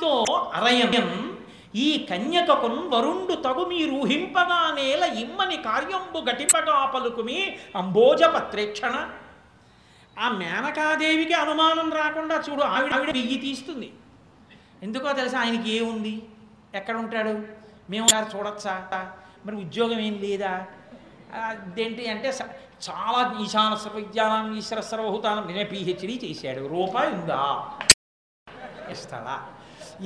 అర్చింతో అరయం ఈ కన్యకకున్ వరుండు తగు మీరుహింపగా నేల ఇమ్మని కార్యంబు గటిపగా పలుకుమి అంబోజ పత్రేక్షణ. ఆ మేనకాదేవికి అనుమానం రాకుండా చూడు, ఆవిడ వెయ్యి తీస్తుంది. ఎందుకో తెలుసా, ఆయనకి ఏముంది, ఎక్కడ ఉంటాడు, మేము చూడచ్చా, మరి ఉద్యోగం ఏం లేదా, అదేంటి అంటే చాలా ఈశాన సర్వజ్ఞానం ఈశ్వర సర్వభూతానం, నేనే పిహెచ్డీ చేశాడు, రూపాయి ఉందా, ఇస్తాడా,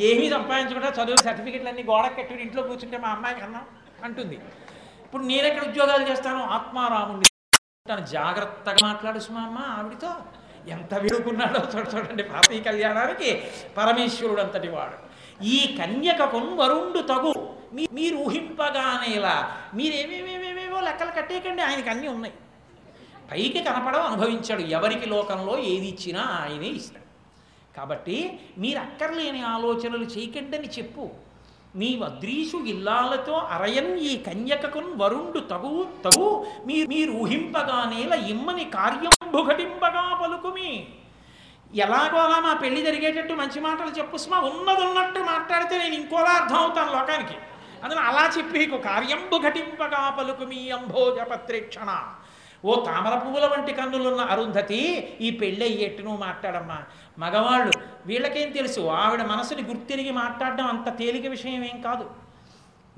ఏమీ సంపాదించకుండా చదువు సర్టిఫికెట్లన్నీ గోడకెట్టు ఇంట్లో కూర్చుంటే మా అమ్మాయి కన్నా అంటుంది. ఇప్పుడు నేను ఎక్కడ ఉద్యోగాలు చేస్తాను, ఆత్మారాముడి తను జాగ్రత్తగా మాట్లాడు సుమా అమ్మ ఆవిడితో, ఎంత వేడుకున్నాడో చూడండి పాపీ కళ్యాణానికి పరమేశ్వరుడు అంతటి వాడు. ఈ కన్యకకున్ వరుండు తగు మీరు ఊహింపగానేలా, మీరేమేమేమేమేమో లెక్కలు కట్టేయకండి, ఆయనకి అన్నీ ఉన్నాయి, పైకి కనపడవు, అనుభవించాడు. ఎవరికి లోకంలో ఏది ఇచ్చినా ఆయనే ఇస్తాడు. కాబట్టి మీరు అక్కర్లేని ఆలోచనలు చేయకండి అని చెప్పు. మీ వద్రీషు ఇల్లాలతో అరయన్ ఈ కన్యకకున్ వరుండు తగు తగు మీరు ఊహింపగానేలా ఇమ్మని కార్యంబు ఘటింపగా పలుకుమి. ఎలాగోలా మా పెళ్లి జరిగేటట్టు మంచి మాటలు చెప్పు సుమా, ఉన్నదన్నట్టు మాట్లాడితే నేను ఇంకోలా అర్థం అవుతాను లోకానికి, అందులో అలా చెప్పి కార్యంబు ఘటింపగా పలుకుమి అంభోజ పత్రేక్షణ. ఓ తామర పువ్వుల వంటి కన్నులున్న అరుంధతి, ఈ పెళ్ళి అయ్యేట్టు నువ్వు మాట్లాడమ్మా. మగవాళ్ళు వీళ్ళకేం తెలుసు, ఆవిడ మనసుని గుర్తిరిగి మాట్లాడడం అంత తేలిక విషయం ఏం కాదు.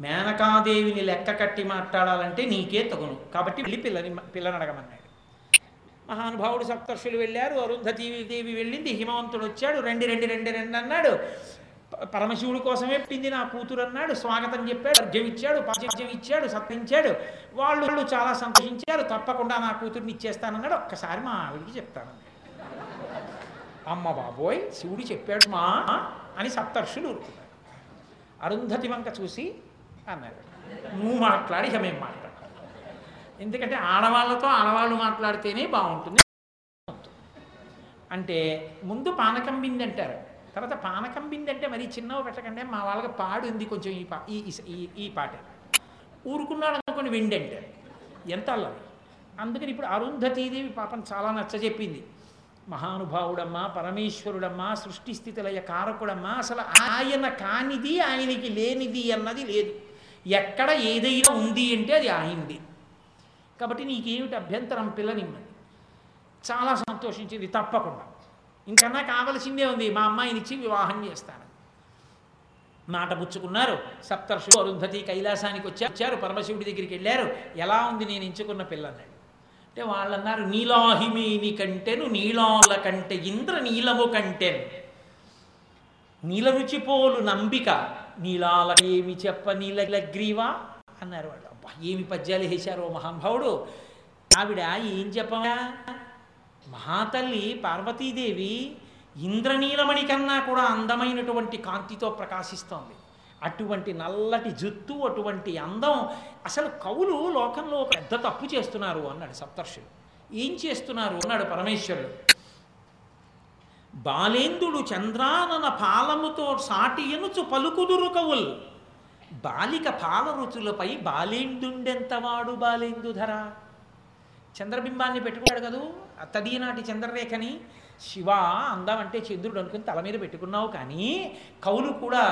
మేనకాదేవిని లెక్క కట్టి మాట్లాడాలంటే నీకే తగును, కాబట్టి వెళ్ళి పిల్లని అడగమన్నాడు. మహానుభావుడు సప్తర్షులు వెళ్ళారు, అరుంధతి దేవి వెళ్ళింది, హిమవంతుడు వచ్చాడు, రెండు అన్నాడు, పరమశివుడి కోసమే పుట్టింది నా కూతురు అన్నాడు, స్వాగతం చెప్పాడు, అర్ఘ్యమిచ్చాడు, పాద్యం ఇచ్చాడు, సత్కరించాడు. వాళ్ళు చాలా సంతోషించారు, తప్పకుండా నా కూతురుని ఇచ్చేస్తానన్నాడు. ఒక్కసారి మా ఆవిడికి చెప్తానన్నాడు. అమ్మ బాబోయ్ శివుడు చెప్పాడు మా అని సప్తర్షులు ఊరుకున్నారు. అరుంధతి వంక చూసి అన్నారు, నువ్వు మాట్లాడి ఇక మేము మాట్లాడు, ఎందుకంటే ఆడవాళ్ళతో ఆడవాళ్ళు మాట్లాడితేనే బాగుంటుంది అంటే ముందు పానకం బింది అంటారు, తర్వాత పానకం బిందంటే మరీ చిన్నవి పెట్టకండి, మా వాళ్ళకి పాడు ఉంది కొంచెం ఈ పాట ఊరుకున్నాడు అనుకోని విండంటే ఎంత అల్లవి. అందుకని ఇప్పుడు అరుంధతీదేవి పాపం చాలా నచ్చజెప్పింది. మహానుభావుడమ్మా, పరమేశ్వరుడమ్మా, సృష్టి స్థితిలయ కారకుడమ్మా, అసలు ఆయన కానిది ఆయనకి లేనిది అన్నది లేదు, ఎక్కడ ఏదైనా ఉంది అంటే అది ఆయనది, కాబట్టి నీకేమిటి అభ్యంతరం పిల్లనిమ్మని. చాలా సంతోషించింది, తప్పకుండా ఇంకన్నా కావలసిందే ఉంది, మా అమ్మాయిని ఇచ్చి వివాహం చేస్తాను మాట పుచ్చుకున్నారు. సప్తర్షులు అరుంధతి కైలాసానికి వచ్చారు, పరమశివుడి దగ్గరికి వెళ్ళారు. ఎలా ఉంది నేను ఎంచుకున్న పిల్లన్నాడు అంటే వాళ్ళు అన్నారు, నీలాహిమేని కంటెను నీలాల కంటే ఇంద్ర నీలము కంటెను నీలరుచిపోలు నంబిక నీలాల ఏమి చెప్ప నీలగ్రీవా అన్నారు వాళ్ళు. అబ్బా ఏమి పద్యాలు వేశారు మహానుభావుడు. ఆవిడ ఏం చెప్పవా, మహాతల్లి పార్వతీదేవి ఇంద్రనీలమణి కన్నా కూడా అందమైనటువంటి కాంతితో ప్రకాశిస్తోంది, అటువంటి నల్లటి జుత్తు, అటువంటి అందం, అసలు కవులు లోకంలో పెద్ద తప్పు చేస్తున్నారు అన్నాడు సప్తర్షుడు. ఏం చేస్తున్నారు అన్నాడు పరమేశ్వరుడు. బాలేంద్రుడు చంద్రానన పాలముతో సాటి ఎనుచు పలుకుదురు కవులు, బాలిక పాల రుచులపై బాలేందుండెంతవాడు బాలేందుధర. చంద్రబింబాన్ని పెట్టుకున్నాడు కదూ తదినాటి చంద్రరేఖని, శివ అందామంటే చంద్రుడు అనుకుని తల మీద పెట్టుకున్నావు. కానీ కవులు కూడా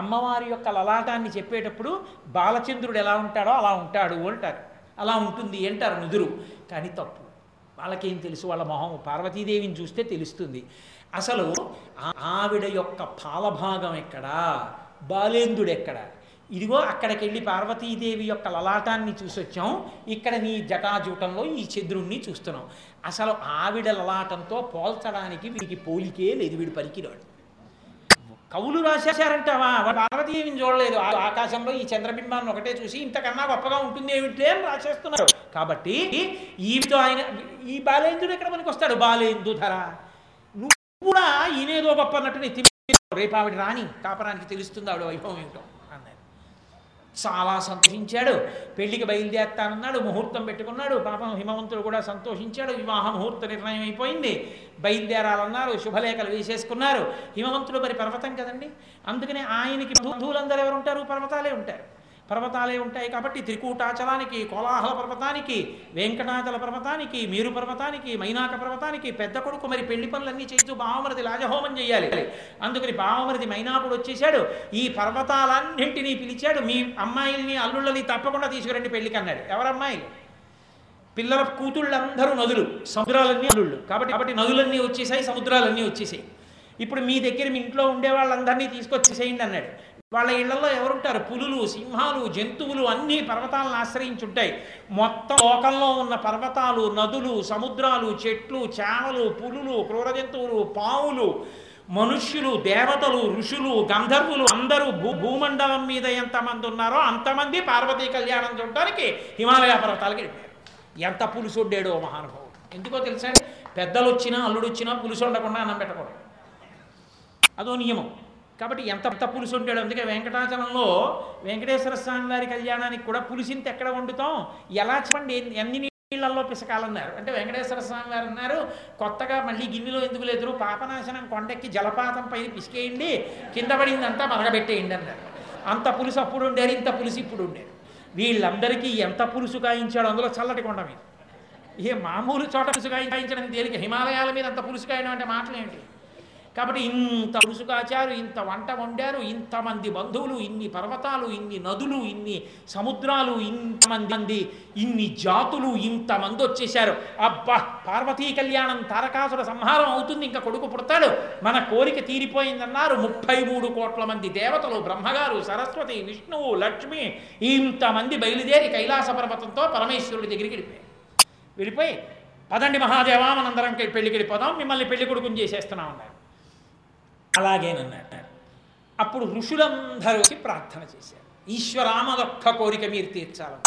అమ్మవారి యొక్క లలాటాన్ని చెప్పేటప్పుడు బాలచంద్రుడు ఎలా ఉంటాడో అలా ఉంటాడు అంటారు, అలా ఉంటుంది అంటారు నుదురు. కానీ తప్పు, వాళ్ళకేం తెలుసు, వాళ్ళ మొహం పార్వతీదేవిని చూస్తే తెలుస్తుంది. అసలు ఆవిడ యొక్క పాలభాగం ఎక్కడా, బాలేంద్రుడు ఎక్కడా, ఇదిగో అక్కడికి వెళ్ళి పార్వతీదేవి యొక్క లలాటాన్ని చూసొచ్చాం, ఇక్కడ నీ జటాజూటంలో ఈ చంద్రుణ్ణి చూస్తున్నాం. అసలు ఆవిడ లలాటంతో పోల్చడానికి వీడికి పోలికే లేదు, వీడు పలికినాడు. కవులు రాసేశారంటావా, పార్వతీదేవిని చూడలేదు, ఆకాశంలో ఈ చంద్రబింబాన్ని ఒకటే చూసి ఇంతకన్నా గొప్పగా ఉంటుంది ఏమిటి అని రాసేస్తున్నారు. కాబట్టి ఈవితో ఆయన ఈ బాలేంద్రుడు ఎక్కడ మనకు వస్తాడు, బాలేందు ధర నువ్వు కూడా ఈయనేదో గొప్ప అన్నట్టు నెత్తి. రేపు ఆవిడ రాణి కాపరానికి తెలుస్తుంది ఆవిడ వైభవం ఏంటో. చాలా సంతోషించాడు, పెళ్లికి బయలుదేరతానన్నాడు, ముహూర్తం పెట్టుకున్నాడు. పాపం హిమవంతుడు కూడా సంతోషించాడు, వివాహ ముహూర్త నిర్ణయం అయిపోయింది, బయలుదేరాలన్నారు, శుభలేఖలు వేసేసుకున్నారు. హిమవంతుడు మరి పర్వతం కదండి, అందుకనే ఆయనకి బంధువులందరూ ఎవరు ఉంటారు, పర్వతాలే ఉంటారు. పర్వతాలే ఉంటాయి కాబట్టి త్రికూటాచలానికి, కోలాహల పర్వతానికి, వెంకటాచల పర్వతానికి, మేరు పర్వతానికి, మైనాక పర్వతానికి పెద్ద కొడుకు మరి పెళ్లి పనులన్నీ చేస్తూ బావమరిది రాజహోమం చేయాలి. అందుకని బావమరిది మైనాకుడు వచ్చేసాడు, ఈ పర్వతాలన్నింటినీ పిలిచాడు, మీ అమ్మాయిల్ని అల్లుళ్ళని తప్పకుండా తీసుకురండి పెళ్లికి అన్నాడు. ఎవరమ్మాయిలు? పిల్లల కూతుళ్ళందరూ నదులు, సముద్రాలన్నీ అల్లుళ్ళు కాబట్టి నదులన్నీ వచ్చేసాయి, సముద్రాలన్నీ వచ్చేసాయి. ఇప్పుడు మీ దగ్గర మీ ఇంట్లో ఉండే వాళ్ళందరినీ తీసుకొచ్చేసేయండి అన్నాడు. వాళ్ళ ఇళ్లలో ఎవరుంటారు? పులులు, సింహాలు, జంతువులు అన్నీ పర్వతాలను ఆశ్రయించుంటాయి. మొత్తం లోకంలో ఉన్న పర్వతాలు, నదులు, సముద్రాలు, చెట్లు, చేమలు, పులులు, క్రూర జంతువులు, పావులు, మనుష్యులు, దేవతలు, ఋషులు, గంధర్వులు అందరూ భూమండలం మీద ఎంతమంది ఉన్నారో అంతమంది పార్వతీ కళ్యాణం చూడటానికి హిమాలయ పర్వతాలకి వెళ్ళారు. ఎంత పులుసు ఉండేడో మహానుభావుడు! ఎందుకో తెలుసా, పెద్దలు వచ్చినా అల్లుడు వచ్చినా పులుసు ఉండకుండా అన్నం పెట్టకూడదు, అదో నియమం. కాబట్టి ఎంత పులుసు ఉంటాడు. అందుకే వెంకటాచలంలో వెంకటేశ్వర స్వామి వారి కళ్యాణానికి కూడా పులిసింత ఎక్కడ వండుతాం, ఎలా చెప్పండి, ఎన్ని నీళ్ళల్లో పిసకాలన్నారు అంటే వెంకటేశ్వర స్వామి వారు అన్నారు, కొత్తగా మళ్ళీ గిన్నెలో ఎందుకు లేదు, పాపనాశనం కొండెక్కి జలపాతం పైన పిసికేయండి, కింద పడిందంతా మరగబెట్టేయండి అన్నారు. అంత పులుసు అప్పుడు ఉండేది, ఇంత పులుసు ఇప్పుడు ఉండేది. వీళ్ళందరికీ ఎంత పులుసు కాయించాడు అందులో చల్లటి కొండ మీద. ఏ మామూలు చోట పులుసు కాయించడం తేలిక, హిమాలయాల మీద అంత పులుసు కాయడం అంటే మాటలేంటి. కాబట్టి ఇంత పులుసుకాచారు, ఇంత వంట వండారు, ఇంతమంది బంధువులు, ఇన్ని పర్వతాలు, ఇన్ని నదులు, ఇన్ని సముద్రాలు, ఇంతమంది, ఇన్ని జాతులు, ఇంతమంది వచ్చేశారు. అబ్బా, పార్వతీ కళ్యాణం, తారకాసుర సంహారం అవుతుంది, ఇంకా కొడుకు పుడతాడు, మన కోరిక తీరిపోయిందన్నారు. 33 కోట్ల మంది దేవతలు, బ్రహ్మగారు, సరస్వతి, విష్ణువు, లక్ష్మి, ఇంతమంది బయలుదేరి కైలాస పర్వతంతో పరమేశ్వరుడి దగ్గరికి వెళ్ళిపోయి పదండి మహాదేవా, మనందరం పెళ్ళికి వెళ్ళిపోదాం, మిమ్మల్ని పెళ్లి కొడుకుని చేసేస్తున్నాం అన్నారు. అలాగేనన్నాడు. అప్పుడు ఋషులందరూ వచ్చి ప్రార్థన చేశారు, ఈశ్వరామదొక్క కోరిక మీరు తీర్చాలని.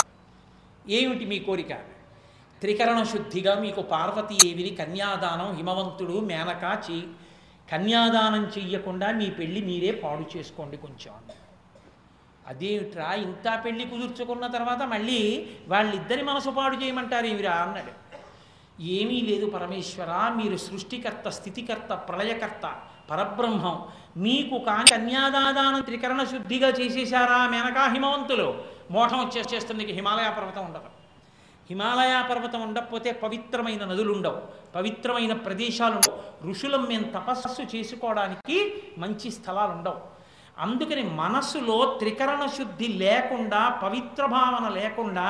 ఏమిటి మీ కోరిక? త్రికరణ శుద్ధిగా మీకు పార్వతీదేవిని కన్యాదానం, హిమవంతుడు మేనక కన్యాదానం చెయ్యకుండా మీ పెళ్ళి మీరే పాడు చేసుకోండి కొంచెం. అదేమిట్రా, ఇంత పెళ్ళి కుదుర్చుకున్న తర్వాత మళ్ళీ వాళ్ళిద్దరి మనసు పాడు చేయమంటారు ఏమిరా అన్నాడు. ఏమీ లేదు పరమేశ్వర, మీరు సృష్టికర్త, స్థితికర్త, ప్రళయకర్త, పరబ్రహ్మం, మీకు కాని కన్యాదానం త్రికరణ శుద్ధిగా చేసేశారా మేనకా హిమవంతులు, మోఠం వచ్చేస్తుంది, హిమాలయ పర్వతం ఉండదు. హిమాలయ పర్వతం ఉండకపోతే పవిత్రమైన నదులు ఉండవు, పవిత్రమైన ప్రదేశాలు ఉండవు, ఋషులం మేము తపస్సు చేసుకోవడానికి మంచి స్థలాలు ఉండవు. అందుకని మనస్సులో త్రికరణ శుద్ధి లేకుండా, పవిత్ర భావన లేకుండా,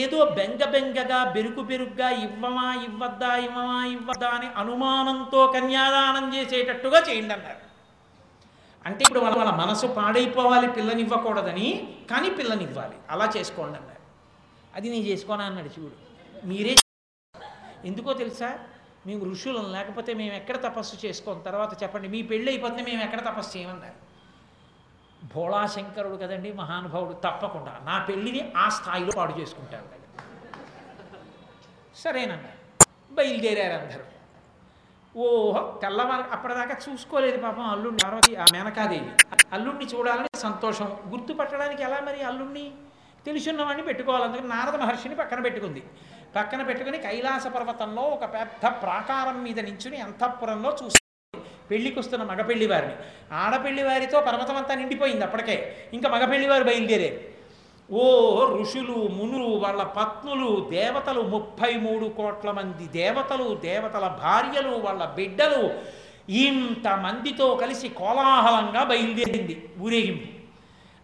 ఏదో బెంగగా బెరుకుగా ఇవ్వద్దా అని అనుమానంతో కన్యాదానం చేసేటట్టుగా చేయండి అన్నారు. అంటే ఇప్పుడు వాళ్ళ మనసు పాడైపోవాలి, పిల్లనివ్వకూడదని, కానీ పిల్లనివ్వాలి, అలా చేసుకోండి అన్నారు. అది నేను చేసుకోనా అన్నాడు. చూడు, మీరే. ఎందుకో తెలుసా, మేము ఋషులం, లేకపోతే మేము ఎక్కడ తపస్సు చేసుకోం. తర్వాత చెప్పండి, మీ పెళ్ళి అయిపోతే మేము ఎక్కడ తపస్సు చేయమన్నారు. భోళాశంకరుడు కదండి మహానుభావుడు, తప్పకుండా నా పెళ్ళిని ఆ స్థాయిలో పాడు చేసుకుంటాడు. సరేనన్నారు, బయలుదేరారు అందరూ. ఓహో, తెల్లవారు అప్పటిదాకా చూసుకోలేదు పాపం అల్లుడిని, పార్వతి ఆ మేనకాదేవి అల్లుడిని చూడాలని సంతోషం. గుర్తుపట్టడానికి ఎలా మరి అల్లుడిని? తెలుసున్నవాడిని పెట్టుకోవాలి. అందుకని నారద మహర్షిని పక్కన పెట్టుకుని కైలాస పర్వతంలో ఒక పెద్ద ప్రాకారం మీద నించుని అంతఃపురంలో చూసి పెళ్లికి వస్తున్న మగపెళ్లి వారిని, ఆడపెళ్లి వారితో పర్వతం అంతా నిండిపోయింది అప్పటికే, ఇంకా మగపెళ్లి వారు బయలుదేరారు. ఓ ఋషులు, మునులు, వాళ్ళ పత్నులు, దేవతలు, 33 కోట్ల మంది దేవతలు, దేవతల భార్యలు, వాళ్ళ బిడ్డలు, ఇంతమందితో కలిసి కోలాహలంగా బయలుదేరింది ఊరేగింపు.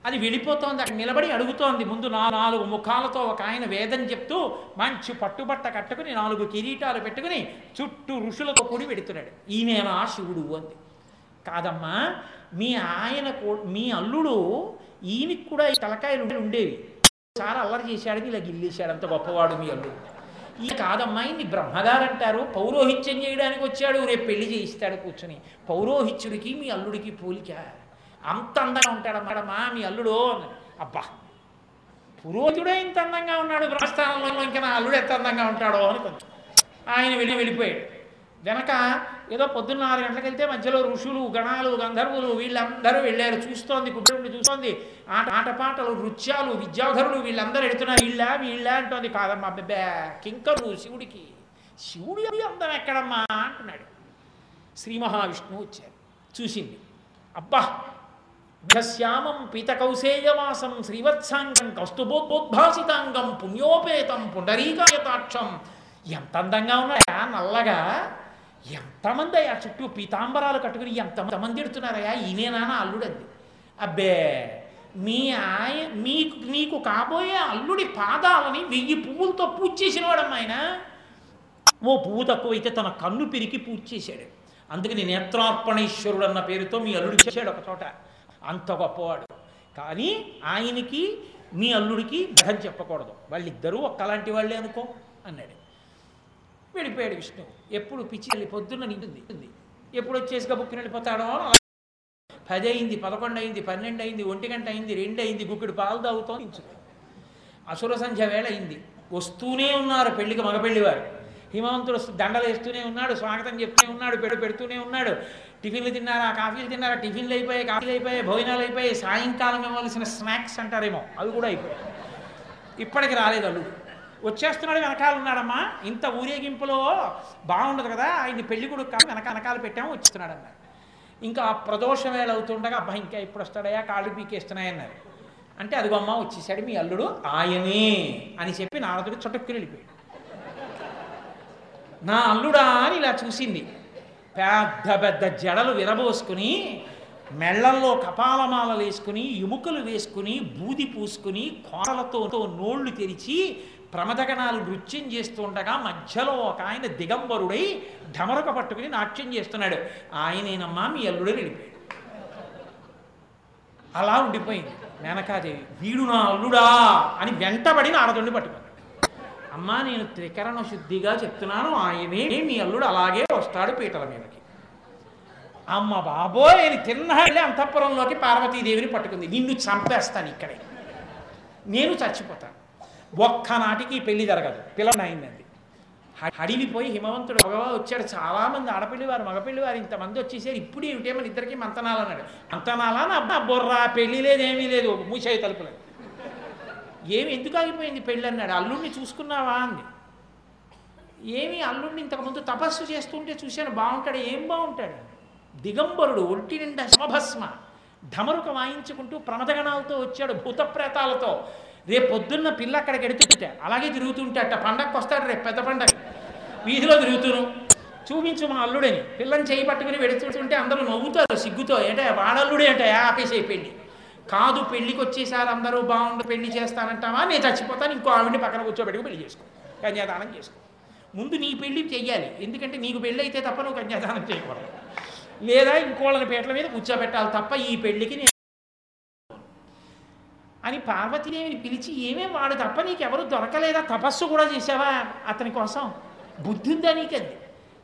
అది వెళ్ళిపోతోంది, అక్కడ నిలబడి అడుగుతోంది. ముందు 4 ముఖాలతో ఒక ఆయన వేదం చెప్తూ మంచి పట్టుబట్ట కట్టుకుని 4 కిరీటాలు పెట్టుకుని చుట్టూ ఋషులతో కూడి వెడుతున్నాడు. ఈయనేనా శివుడు అంది. కాదమ్మా, మీ అల్లుడు ఈయనకి కూడా ఈ తలకాయలు ఉండేవి, చాలా అల్లరి చేశాడని ఇలా గిల్లేశాడు, అంత గొప్పవాడు మీ అల్లుడు. ఈ కాదమ్మా, ఇన్ని బ్రహ్మగారు అంటారు, పౌరోహిత్యం చేయడానికి వచ్చాడు, రేపు పెళ్లి చేయిస్తాడు కూర్చుని. పౌరోహిత్యుడికి మీ అల్లుడికి పోలిక, అంత అందంగా ఉంటాడమ్మా మీ అల్లుడు. అబ్బా, పురోహితుడే ఇంత అందంగా ఉన్నాడు బ్రహ్మస్థానంలో, ఇంకా నా అల్లుడు ఎంత అందంగా ఉంటాడో అని కొంచెం ఆయన వెళ్ళిపోయాడు. వెనక ఏదో పొద్దున్న 6 గంటలకు వెళ్తే మధ్యలో ఋషులు, గణాలు, గంధర్వులు వీళ్ళందరూ వెళ్ళారు. చూస్తోంది, కుబేరుడు చూస్తోంది. ఆటపాటలు, నృత్యాలు, విద్యాధరులు వీళ్ళందరూ వెళుతున్నారు. వీళ్ళ అంటోంది. కాదమ్మా అబ్బే, కింకరు శివుడి అందం ఎక్కడమ్మా అంటున్నాడు. శ్రీ మహావిష్ణువు వచ్చారు, చూసింది. అబ్బా, ఘశ్యామం పీతకౌసేయవాసం శ్రీవత్సాంగం కౌస్తుభోద్భోద్భాసితాంగం పుణ్యోపేతం పుండరీకాయతాక్షం. ఎంత అందంగా ఉన్నాయా నల్లగా, ఎంతమంది అయ్యా చుట్టూ పీతాంబరాలు కట్టుకుని ఎంతమంది ఎడుతున్నారయ్యా, ఈయనేనా అల్లుడంది. అబ్బే మీ ఆయ నీకు కాబోయే అల్లుడి పాదాలని 1000 పువ్వులతో పూజ చేసినవాడమ్మ ఆయన. ఓ పువ్వు తక్కువైతే తన కన్ను పిరికి పూజ చేశాడు, అందుకని నేత్రార్పణేశ్వరుడు అన్న పేరుతో మీ అల్లుడు చేశాడు ఒక చోట. అంత గొప్పవాడు, కానీ ఆయనకి మీ అల్లుడికి బెహం చెప్పకూడదు, వాళ్ళిద్దరూ ఒక్కలాంటి వాళ్ళే అనుకో అన్నాడు. వెళ్ళిపోయాడు విష్ణువు. ఎప్పుడు పిచ్చి వెళ్ళి పొద్దున్న నింటుంది, ఎప్పుడు వచ్చేసి గబుక్కుని వెళ్ళిపోతాడో. 10 అయింది, 11 అయింది, 12 అయింది, 1 గంట అయింది, 2 అయింది, గుక్కిడు పాలు తాగుతూ నించుడు. అసుర సంధ్య వేళ అయింది. వస్తూనే ఉన్నారు పెళ్లికి మగపెళ్లివారు. హిమవంతుడు దండలు వేస్తూనే ఉన్నాడు, స్వాగతం చెప్తూనే ఉన్నాడు, పెడుతూనే ఉన్నాడు. టిఫిన్లు తిన్నారా, కాఫీలు తిన్నారా, టిఫిన్లు అయిపోయాయి, కాఫీలు అయిపోయాయి, భోజనాలు అయిపోయాయి. సాయంకాలం ఇవ్వాల్సిన స్నాక్స్ అంటారేమో అవి కూడా అయిపోయాయి. ఇప్పటికి రాలేదు అల్లుడు. వచ్చేస్తున్నాడు, వెనకాల ఉన్నాడమ్మా. ఇంత ఊరేగింపులో బాగుండదు కదా, ఆయన్ని పెళ్లి కొడుకు కాదు వెనకాల పెట్టాము, వచ్చేస్తున్నాడు అన్నారు. ఇంకా ప్రదోషం వేళ అవుతుండగా అబ్బా ఇంకా ఇప్పుడు వస్తాడయా, కాళ్ళు పీకేస్తున్నాయన్నారు. అంటే అదిగో అమ్మ వచ్చేసాడు మీ అల్లుడు ఆయనే అని చెప్పి నారదుడు చటుక్కుని వెళ్ళిపోయాడు. నా అల్లుడా అని ఇలా చూసింది. పెద్ద పెద్ద జడలు విరబోసుకుని, మెళ్ళల్లో కపాలమాలలు వేసుకుని, ఎముకలు వేసుకుని, బూది పూసుకుని, కోరలతో నోళ్లు తెరిచి ప్రమదగణాలు నృత్యం చేస్తుండగా మధ్యలో ఒక ఆయన దిగంబరుడై ఢమరక పట్టుకుని నాట్యం చేస్తున్నాడు. ఆయనేనమ్మా మీ అల్లుడే వెళ్ళిపోయాడు. అలా ఉండిపోయింది మేనకాదేవి. వీడు నా అల్లుడా అని వెంటబడి నారదుడిని పట్టుకున్నాడు. అమ్మా నేను త్రికరణ శుద్ధిగా చెప్తున్నాను, ఆయనే మీ అల్లుడు, అలాగే వస్తాడు పీటల మీదకి. అమ్మ బాబోయ్ నేను తిన్నాళ్ళే అంతఃపురంలోకి పార్వతీదేవిని పట్టుకుంది. నిన్ను చంపేస్తాను ఇక్కడే, నేను చచ్చిపోతాను, ఒక్కనాటికి పెళ్లి జరగదు. పిల్లనైందండి హడిలిపోయి హిమవంతుడు భగవా వచ్చాడు. చాలామంది ఆడపిల్లివారు మగపిల్లివారు ఇంతమంది వచ్చేసారు. ఇప్పుడు ఏమిటే మన ఇద్దరికి మంతనాలన్నాడు. మంతనాలా నా బొర్రా, పెళ్లి లేదు ఏమీ లేదు, మూసాయి తలుపులేదు. ఏమి ఎందుకు ఆగిపోయింది పెళ్ళి అన్నాడు. అల్లుడిని చూసుకున్నావా అంది. ఏమి అల్లుడిని ఇంతకుముందు తపస్సు చేస్తుంటే చూశాను, బాగుంటాడు. ఏం బాగుంటాడు, దిగంబరుడు, ఒంటి నిండా శమభస్మ, ఢమరుక వాయించుకుంటూ ప్రమదగణాలతో వచ్చాడు, భూతప్రేతాలతో. రేపు పొద్దున్న పిల్ల అక్కడికి ఎడుతుంటే అలాగే తిరుగుతుంటాట. పండగకు వస్తాడు రేపు, పెద్ద పండగ. వీధిలో తిరుగుతును చూపించు మా అల్లుడని పిల్లని చేయి పట్టుకుని వెడుతుంటే అందరూ నవ్వుతారు సిగ్గుతో. అంటే వాడల్లుడే అంటే ఆపేసి అయిపోయింది కాదు. పెళ్ళికి వచ్చేసారు అందరూ, బాగుండు పెళ్లి చేస్తానంటావా, నేను చచ్చిపోతాను, ఇంకో ఆవిడని పక్కన కూర్చోబెట్టుకు పెళ్లి చేసుకో, కన్యాదానం చేసుకో. ముందు నీ పెళ్ళి చెయ్యాలి, ఎందుకంటే నీకు పెళ్ళి అయితే తప్ప నువ్వు కన్యాదానం చేయకూడదు, లేదా ఇంకోళ్ళని పీటల మీద కూర్చోబెట్టాలి తప్ప ఈ పెళ్ళికి నేను అని పార్వతీదేవిని పిలిచి, ఏమేం వాడు తప్ప నీకెవరు దొరకలేదా, తపస్సు కూడా చేసావా అతని కోసం, బుద్ధి ఉందా నీకంది.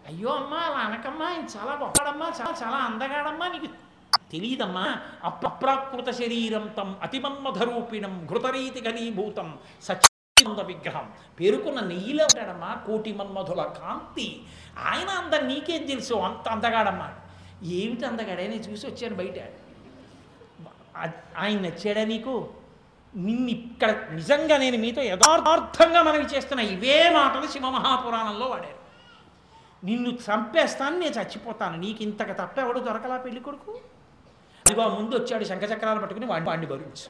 అయ్యో అమ్మా అలా అనకమ్మా, ఆయన చాలా గొప్పడమ్మా, చాలా అందగాడమ్మా, నీకు తెలియదమ్మా. అప్రాకృత శరీరం తం అతిమన్మధరూపిణం ఘృతరీతి ఘనీభూతం సచ్చిదానంద విగ్రహం, పేరుకున్న నెయ్యిలో ఉంటాడమ్మా, కోటి మన్మధుల కాంతి, ఆయన అందరు నీకేం తెలుసు, అంత అందగాడమ్మా. ఏమిటి అందగాడే, నేను చూసి వచ్చాను బయట. ఆయన నచ్చాడా నీకు, నిన్ను ఇక్కడ నిజంగా నేను మీతో యథార్థంగా మనవి చేస్తున్నా. ఇవే మాటలు శివమహాపురాణంలో వాడారు. నిన్ను చంపేస్తాను, నేను చచ్చిపోతాను, నీకు ఇంతకు తప్ప ఎవడు దొరకలా పెళ్లి కొడుకు. అదిగో ముందు వచ్చాడు శంఖచక్రాలు పట్టుకుని వాడిని భరించు,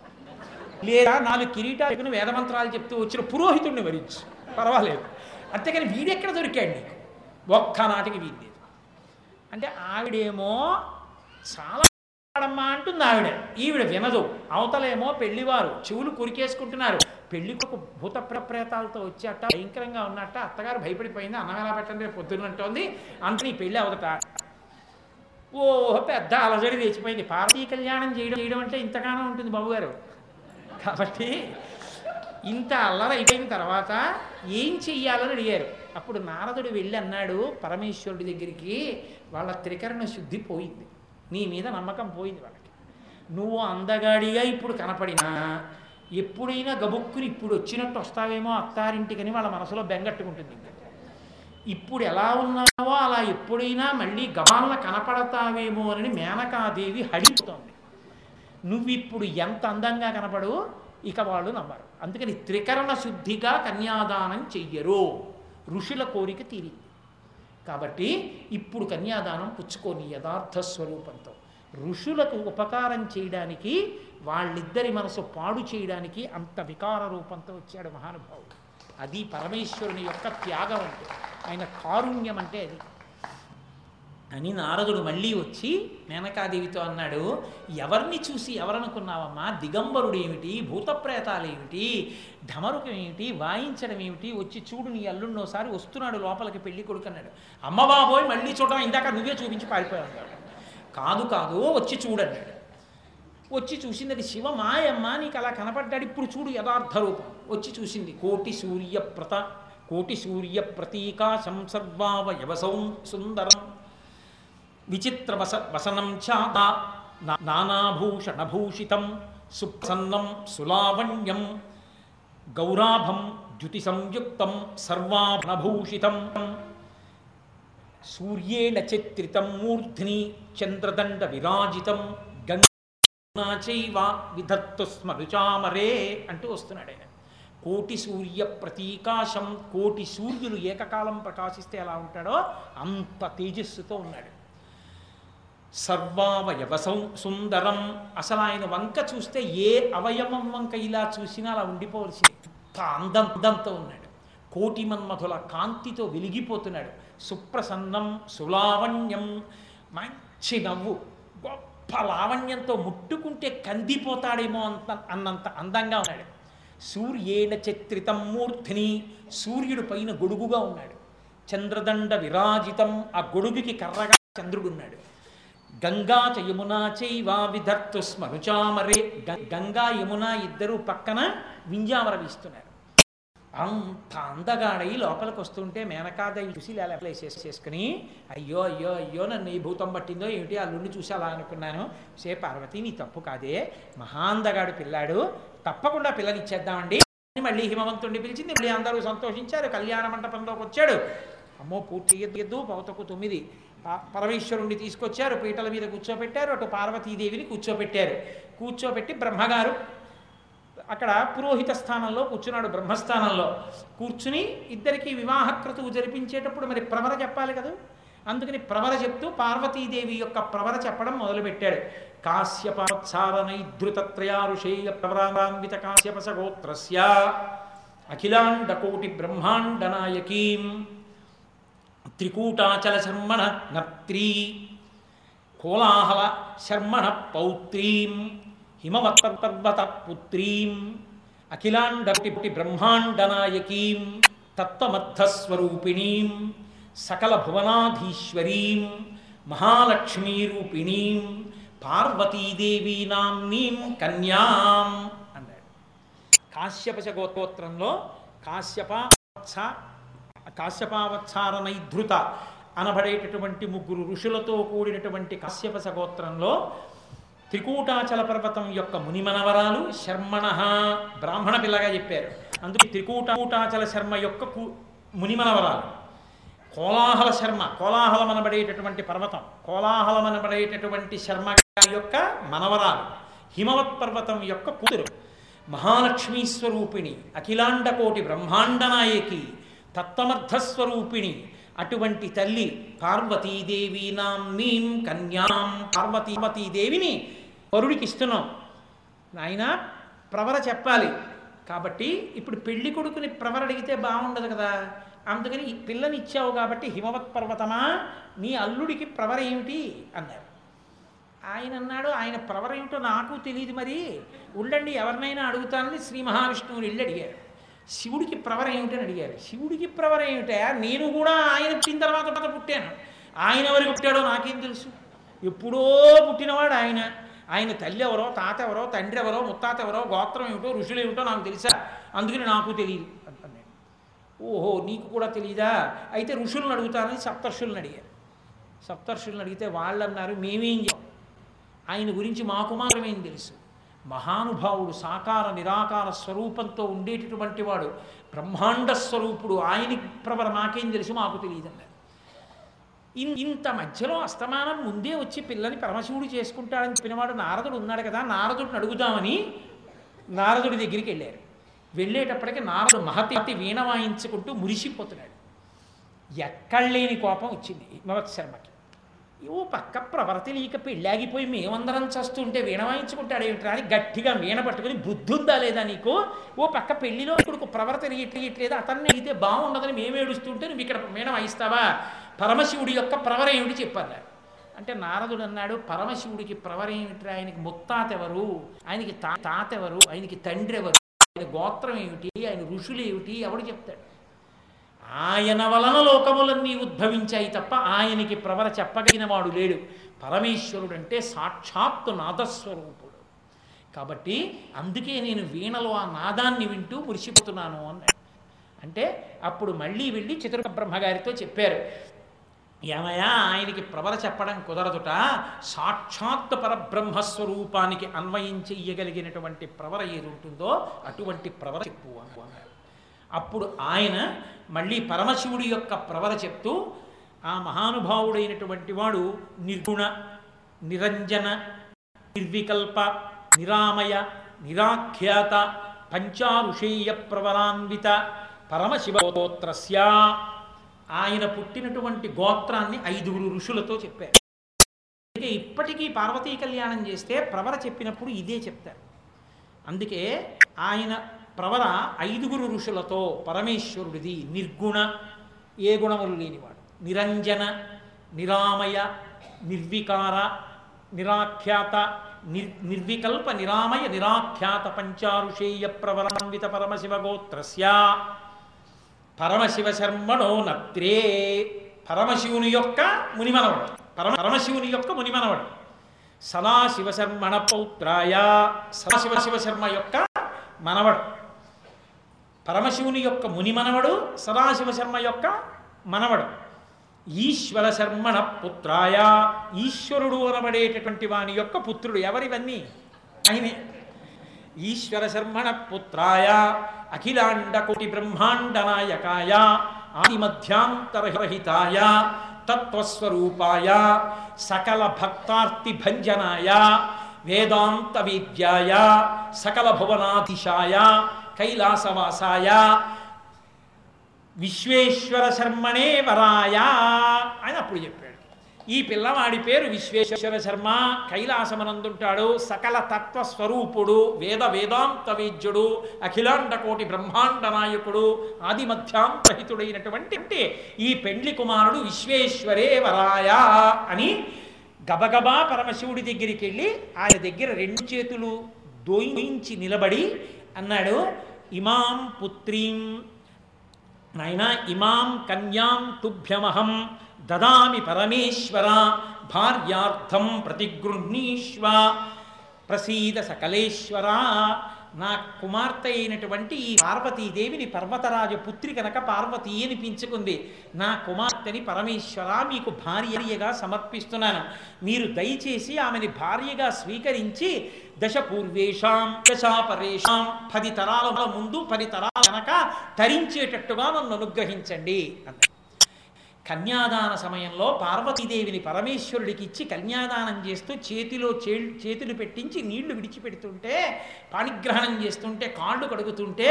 లేదా 4 కిరీటాలు పెట్టుకుని వేదమంత్రాలు చెప్తూ వచ్చిన పురోహితుడిని భరించు, పర్వాలేదు. అంతేకాని వీడెక్కడ దొరికాడు నీకు, ఒక్కనాటికి వీడి. అంటే ఆవిడేమో చాలా అమ్మా అంటుంది ఆవిడ, ఈవిడ వినదు. అవతలేమో పెళ్లివారు చెవులు కొరికేసుకుంటున్నారు. పెళ్లి కొడుకు భూత ప్రేతాలతో వచ్చేట, భయంకరంగా ఉన్నట్ట, అత్తగారు భయపడిపోయింది, అన్నం ఎలా పెట్టండి పొద్దునంటోంది. అంత నీ పెళ్ళి అవతట ఓ పెద్ద అలజడి తెచ్చిపోయింది. పార్వతీ కళ్యాణం చేయడం అంటే ఇంతగానో ఉంటుంది బాబుగారు. కాబట్టి ఇంత అల్లరి అయిపోయిన తర్వాత ఏం చెయ్యాలని అడిగారు. అప్పుడు నారదుడు వెళ్ళి అన్నాడు పరమేశ్వరుడి దగ్గరికి, వాళ్ళ త్రికరణ శుద్ధి పోయింది, నీ మీద నమ్మకం పోయింది వాళ్ళకి. నువ్వు అందగాడిగా ఇప్పుడు కనపడినా ఎప్పుడైనా గబుక్కుని ఇప్పుడు వచ్చినట్టు వస్తావేమో అత్తారింటికని వాళ్ళ మనసులో బెంగట్టుకుంటుంది. ఇప్పుడు ఎలా ఉన్నావో అలా ఎప్పుడైనా మళ్ళీ గబాలన కనపడతావేమో అని మేనకాదేవి హడిపోతోంది. నువ్విప్పుడు ఎంత అందంగా కనపడు ఇక వాళ్ళు నమ్మరు, అందుకని త్రికరణ శుద్ధిగా కన్యాదానం చెయ్యరు. ఋషుల కోరిక తీరింది కాబట్టి ఇప్పుడు కన్యాదానం పుచ్చుకోని యథార్థ స్వరూపంతో ఋషులకు ఉపకారం చేయడానికి, వాళ్ళిద్దరి మనసు పాడు చేయడానికి అంత వికార రూపంతో వచ్చాడు మహానుభావుడు. అది పరమేశ్వరుని యొక్క త్యాగం అంటే, ఆయన కారుణ్యం అంటే అది అని నారదుడు మళ్ళీ వచ్చి మేనకాదేవితో అన్నాడు, ఎవరిని చూసి ఎవరనుకున్నావమ్మా? దిగంబరుడు ఏమిటి, భూతప్రేతాలు ఏమిటి, ఢమరుకం ఏమిటి, వాయించడం ఏమిటి, వచ్చి చూడు నీ అల్లున్నోసారి వస్తున్నాడు లోపలికి పెళ్లి కొడుకు అన్నాడు. అమ్మబాబోయ్ మళ్ళీ చూడడం, ఇందాక నువ్వే చూపించి పారిపోయావు అన్నాడు. కాదు కాదు వచ్చి చూడన్నాడు. వచ్చి చూసింది అది శివమాయమ్మ, నీకు అలా కనపడ్డాడు, ఇప్పుడు చూడు యథార్థ రూపం. వచ్చి చూసింది కోటి సూర్య ప్రతీకా సంసర్వావయవసం సుందరం విచిత్ర వసనం చాత నానాభూషణభూషితం సుప్రసన్నం సులావణ్యం గౌరాభం ద్యుతి సంయుక్తం సర్వాభరణభూషితం సూర్యేణ చిత్రితం మూర్ధ్ని చంద్రదండ విరాజితం గంగాచైవ విధత్తుస్మరుచామరే అంటూ వస్తున్నాడు ఆయన. కోటి సూర్య ప్రతీకాశం, కోటి సూర్యులు ఏకకాలం ప్రకాశిస్తే ఎలా ఉంటాడో అంత తేజస్సుతో ఉన్నాడు. సర్వావయవసం సుందరం, అసలు ఆయన వంక చూస్తే ఏ అవయవం వంక ఇలా చూసినా అలా ఉండిపోవలసింది, అంత అందంతో ఉన్నాడు. కోటి మన్మధుల కాంతితో వెలిగిపోతున్నాడు. సుప్రసన్నం సులావణ్యం, మంచి నవ్వు, గొప్ప లావణ్యంతో ముట్టుకుంటే కందిపోతాడేమో అన్నంత అందంగా ఉన్నాడు. సూర్యేణ చిత్రితం మూర్ధ్ని, సూర్యుడు పైన గొడుగుగా ఉన్నాడు. చంద్రదండ విరాజితం, ఆ గొడుగుకి కర్రగా చంద్రుడున్నాడు. గంగా చ యమునా చైవ విధర్తు స్మరుచామరే, గంగా యమునా ఇద్దరు పక్కన వింజామరవిస్తున్నారు. అంత అందగాడై లోపలికి వస్తుంటే మేనకాదేవి చూసి లేసేసుకుని అయ్యో అయ్యో అయ్యో నన్ను ఏ భూతం పట్టిందో ఏమిటి, అల్లుడిని చూసి అలా అనుకున్నాను, సే పార్వతి నీ తప్పు కాదే, మహా అందగాడు పిల్లాడు, తప్పకుండా పిల్లని ఇచ్చేద్దామండి. మళ్ళీ హిమవంతుడిని పిలిచింది, మళ్ళీ అందరూ సంతోషించారు. కళ్యాణ మంటపంలోకి వచ్చాడు. అమ్మో పూర్తి ఎద్దు పౌతకు 9 పరమేశ్వరుణ్ణి తీసుకొచ్చారు, పీటల మీద కూర్చోబెట్టారు. అటు పార్వతీదేవిని కూర్చోబెట్టారు. కూర్చోబెట్టి బ్రహ్మగారు అక్కడ పురోహిత స్థానంలో కూర్చున్నాడు, బ్రహ్మస్థానంలో కూర్చుని ఇద్దరికి వివాహక్రతువు జరిపించేటప్పుడు మరి ప్రవర చెప్పాలి కదా, అందుకని ప్రవర చెప్తూ పార్వతీదేవి యొక్క ప్రవర చెప్పడం మొదలుపెట్టాడు. కాశ్యపాత్సారనైద్రుతత్రయారుషేయ ప్రవరాన్విత కాశ్యపస గోత్రస్య అఖిలాండ కోటి బ్రహ్మాండ నాయకీం త్రికూటాచల శర్మణ నత్రీ కోలాహల శర్మణ పౌత్రీం హిమవత్పర్వత పుత్రీం అఖిలాండటి బ్రహ్మాండనాయకీం తత్వమర్థస్వరూపిణీం సకల భువనాధీశ్వరీం మహాలక్ష్మీరూపిణీం పార్వతీదేవీ నామ్నీం కన్యాం అన్నాడు. కాశ్యపశ గోత్రంలో కాశ్యపావత్సారనైధృత అనబడేటటువంటి 3 ఋషులతో కూడినటువంటి కాశ్యపశ గోత్రంలో త్రికూటాచల పర్వతం యొక్క మునిమనవరాలు శర్మణ, బ్రాహ్మణ పిల్లగా చెప్పారు, అందుకే త్రికూటాచల శర్మ యొక్క మునిమనవరాలు. కోలాహల శర్మ, కోలాహలం అనబడేటటువంటి పర్వతం, కోలాహలం అనబడేటటువంటి శర్మ యొక్క మనవరాలు, హిమవత్ పర్వతం యొక్క కూతురు, మహాలక్ష్మీ స్వరూపిణి, అఖిలాండ కోటి బ్రహ్మాండనాయకి, తత్వమర్థస్వరూపిణి, అటువంటి తల్లి పార్వతీదేవి నామ్నీం కన్యాం, పార్వతీదేవిని వరుడికి ఇస్తున్నాం నాయన. ప్రవర చెప్పాలి కాబట్టి ఇప్పుడు పెళ్లి కొడుకుని ప్రవర అడిగితే బాగుండదు కదా, అందుకని పిల్లనిచ్చావు కాబట్టి హిమవత్ పర్వతమా నీ అల్లుడికి ప్రవర ఏమిటి అన్నారు. ఆయన అన్నాడు, ఆయన ప్రవర ఏమిటో నాకు తెలియదు, మరి ఉండండి ఎవరినైనా అడుగుతానని శ్రీ మహావిష్ణువుని వెళ్ళి అడిగారు. శివుడికి ప్రవర ఏమిటని అడిగారు. శివుడికి ప్రవర ఏమిటా, నేను కూడా ఆయన పుట్టిన తర్వాత పుట్టాను, ఆయన ఎవరికి పుట్టాడో నాకేం తెలుసు, ఎప్పుడో పుట్టినవాడు ఆయన, ఆయన తల్లి ఎవరో, తాత ఎవరో, తండ్రి ఎవరో, ముత్తాత ఎవరో, గోత్రం ఏమిటో, ఋషులు ఏమిటో నాకు తెలుసా, అందుకని నాకు తెలియదు అన్నాడు. ఓహో నీకు కూడా తెలియదా, అయితే ఋషులను అడుగుతానని సప్తర్షులను అడిగారు. సప్తర్షులను అడిగితే వాళ్ళు అన్నారు, మేమేం చెప్పాం, ఆయన గురించి మాకు మాత్రమేం తెలుసు, మహానుభావుడు సాకార నిరాకార స్వరూపంతో ఉండేటటువంటి వాడు, బ్రహ్మాండ స్వరూపుడు, ఆయనకి ప్రవర నాకేం తెలుసు, మాకు తెలియదన్నారు. ఇంత మధ్యలో అస్తమానం ముందే వచ్చి పిల్లని పరమశివుడు చేసుకుంటాడని చెప్పినవాడు నారదుడు ఉన్నాడు కదా, నారదుడిని అడుగుదామని నారదుడి దగ్గరికి వెళ్ళారు. వెళ్ళేటప్పటికి నారదుడు మహతి వీణ వాయించుకుంటూ మురిసిపోతున్నాడు. ఎక్కడలేని కోపం వచ్చింది హిమవత్ శర్మకి. ఓ పక్క ప్రవర్తలీక పెళ్ళాగిపోయి మేమందరం చస్తుంటే వీణ వాయించుకుంటాడు ఏమిట్రా అని గట్టిగా వీణ పట్టుకుని బుద్ధుందా లేదా నీకు, ఓ పక్క పెళ్లిలో ఇప్పుడు ప్రవర్తన ఇట్లేదు అతన్ని అయితే బాగుండదని మేము ఏడుస్తుంటే నువ్వు ఇక్కడ వీణ వాయిస్తావా, పరమశివుడి యొక్క ప్రవర ఏమిటి చెప్పారు అంటే నారదుడు అన్నాడు పరమశివుడికి ప్రవర ఏమిట్రా, ఆయనకి ముత్తాత ఎవరు, ఆయనకి తాత ఎవరు, ఆయనకి తండ్రి ఎవరు, ఆయన గోత్రం ఏమిటి, ఆయన ఋషులు ఏమిటి, ఎవడు చెప్తాడు. ఆయన వలన లోకములన్నీ ఉద్భవించాయి తప్ప ఆయనకి ప్రవర చెప్పగలిగిన వాడు లేడు. పరమేశ్వరుడు అంటే సాక్షాత్తు నాదస్వరూపుడు కాబట్టి అందుకే నేను వీణలో ఆ నాదాన్ని వింటూ మురిసిపోతున్నాను అన్నాడు. అంటే అప్పుడు మళ్ళీ వెళ్ళి చతుర్ముఖ బ్రహ్మగారితో చెప్పారు, ఏమయ్యా ఆయనకి ప్రవర చెప్పడం కుదరదుట, సాక్షాత్ పరబ్రహ్మస్వరూపానికి అన్వయం చెయ్యగలిగినటువంటి ప్రవర ఏది ఉంటుందో అటువంటి ప్రవర చెప్పు అన్నాడు. అప్పుడు ఆయన మళ్ళీ పరమశివుడి యొక్క ప్రవర చెప్తూ ఆ మహానుభావుడైనటువంటి వాడు నిర్గుణ నిరంజన నిర్వికల్ప నిరామయ నిరాఖ్యాత పంచారుషేయ ప్రవరాన్విత పరమశివగోత్రస్య, ఆయన పుట్టినటువంటి గోత్రాన్ని 5 ఋషులతో చెప్పారు. అందుకే ఇప్పటికీ పార్వతీ కళ్యాణం చేస్తే ప్రవర చెప్పినప్పుడు ఇదే చెప్తారు. అందుకే ఆయన ప్రవర 5 ఋషులతో, పరమేశ్వరుడిది నిర్గుణ ఏ గుణములు లేనివాడు, నిరంజన నిరామయ నిర్వికార నిరాఖ్యాత నిర్వికల్ప నిరామయ నిరాఖ్యాత పంచారుషేయ ప్రవరాన్విత పరమశివగోత్రస్య పరమశివ శర్మణో నత్రే, పరమశివుని యొక్క మునిమనవడు, పరమశివుని యొక్క మునిమనవడు, సదాశివశర్మణ పౌత్రాయ సదాశివశివశర్మ యొక్క మనవడు, పరమశివుని యొక్క మునిమనవడు సదాశివశర్మ యొక్క మనవడు, ఈశ్వర శర్మణ పుత్రాయ ఈశ్వరుడు అనబడేటటువంటి వాని యొక్క పుత్రుడు. ఎవరివన్నీ ఆయనే. ఈశ్వర శర్మణ పుత్రాయ అఖిలాండ కోటి బ్రహ్మాండ నాయకాయ ఆదిమధ్యాంతరహితాయ తత్వస్వరూపాయ సకల భక్తార్తి భంజనాయ వేదాంత విద్యాయ సకల భువనాధీశాయ కైలాసవాసాయ విశ్వేశ్వర శర్మణే వరాయ అని అప్పుడు చెప్పాడు. ఈ పిల్లవాడి పేరు విశ్వేశ్వర శర్మ, కైలాసమనందుంటాడు, సకల తత్వస్వరూపుడు, వేద వేదాంత వేద్యుడు, అఖిలాండ కోటి బ్రహ్మాండ నాయకుడు, ఆదిమధ్యాంతహితుడైనటువంటి ఈ పెండ్లి కుమారుడు విశ్వేశ్వరే వరాయ అని గబగబా పరమశివుడి దగ్గరికి వెళ్ళి ఆయన దగ్గర 2 చేతులు దోయించి నిలబడి అన్నాడు, ఇమాం పుత్రీం నాయనా ఇమాం కన్యాం తుభ్యమహం దదామి పరమేశ్వర భార్యార్థం ప్రతిగృహ్ణీష్వ ప్రసీద సకలేశ్వర. నా కుమార్తె అయినటువంటి ఈ పార్వతీదేవిని పర్వతరాజు పుత్రి కనుక పార్వతీ అనిపించుకుంది, నా కుమార్తెని పరమేశ్వర మీకు భార్యగా సమర్పిస్తున్నాను, మీరు దయచేసి ఆమెని భార్యగా స్వీకరించి 10 పూర్వేషాం 10 పరేషాం 10 తరాల ముందు 10 తరాల కనుక తరించేటట్టుగా నన్ను అనుగ్రహించండి అన్నారు. కన్యాదాన సమయంలో పార్వతీదేవిని పరమేశ్వరుడికి ఇచ్చి కన్యాదానం చేస్తూ చేతులు పెట్టించి నీళ్లు విడిచిపెడుతుంటే, పాణిగ్రహణం చేస్తుంటే, కాళ్ళు కడుగుతుంటే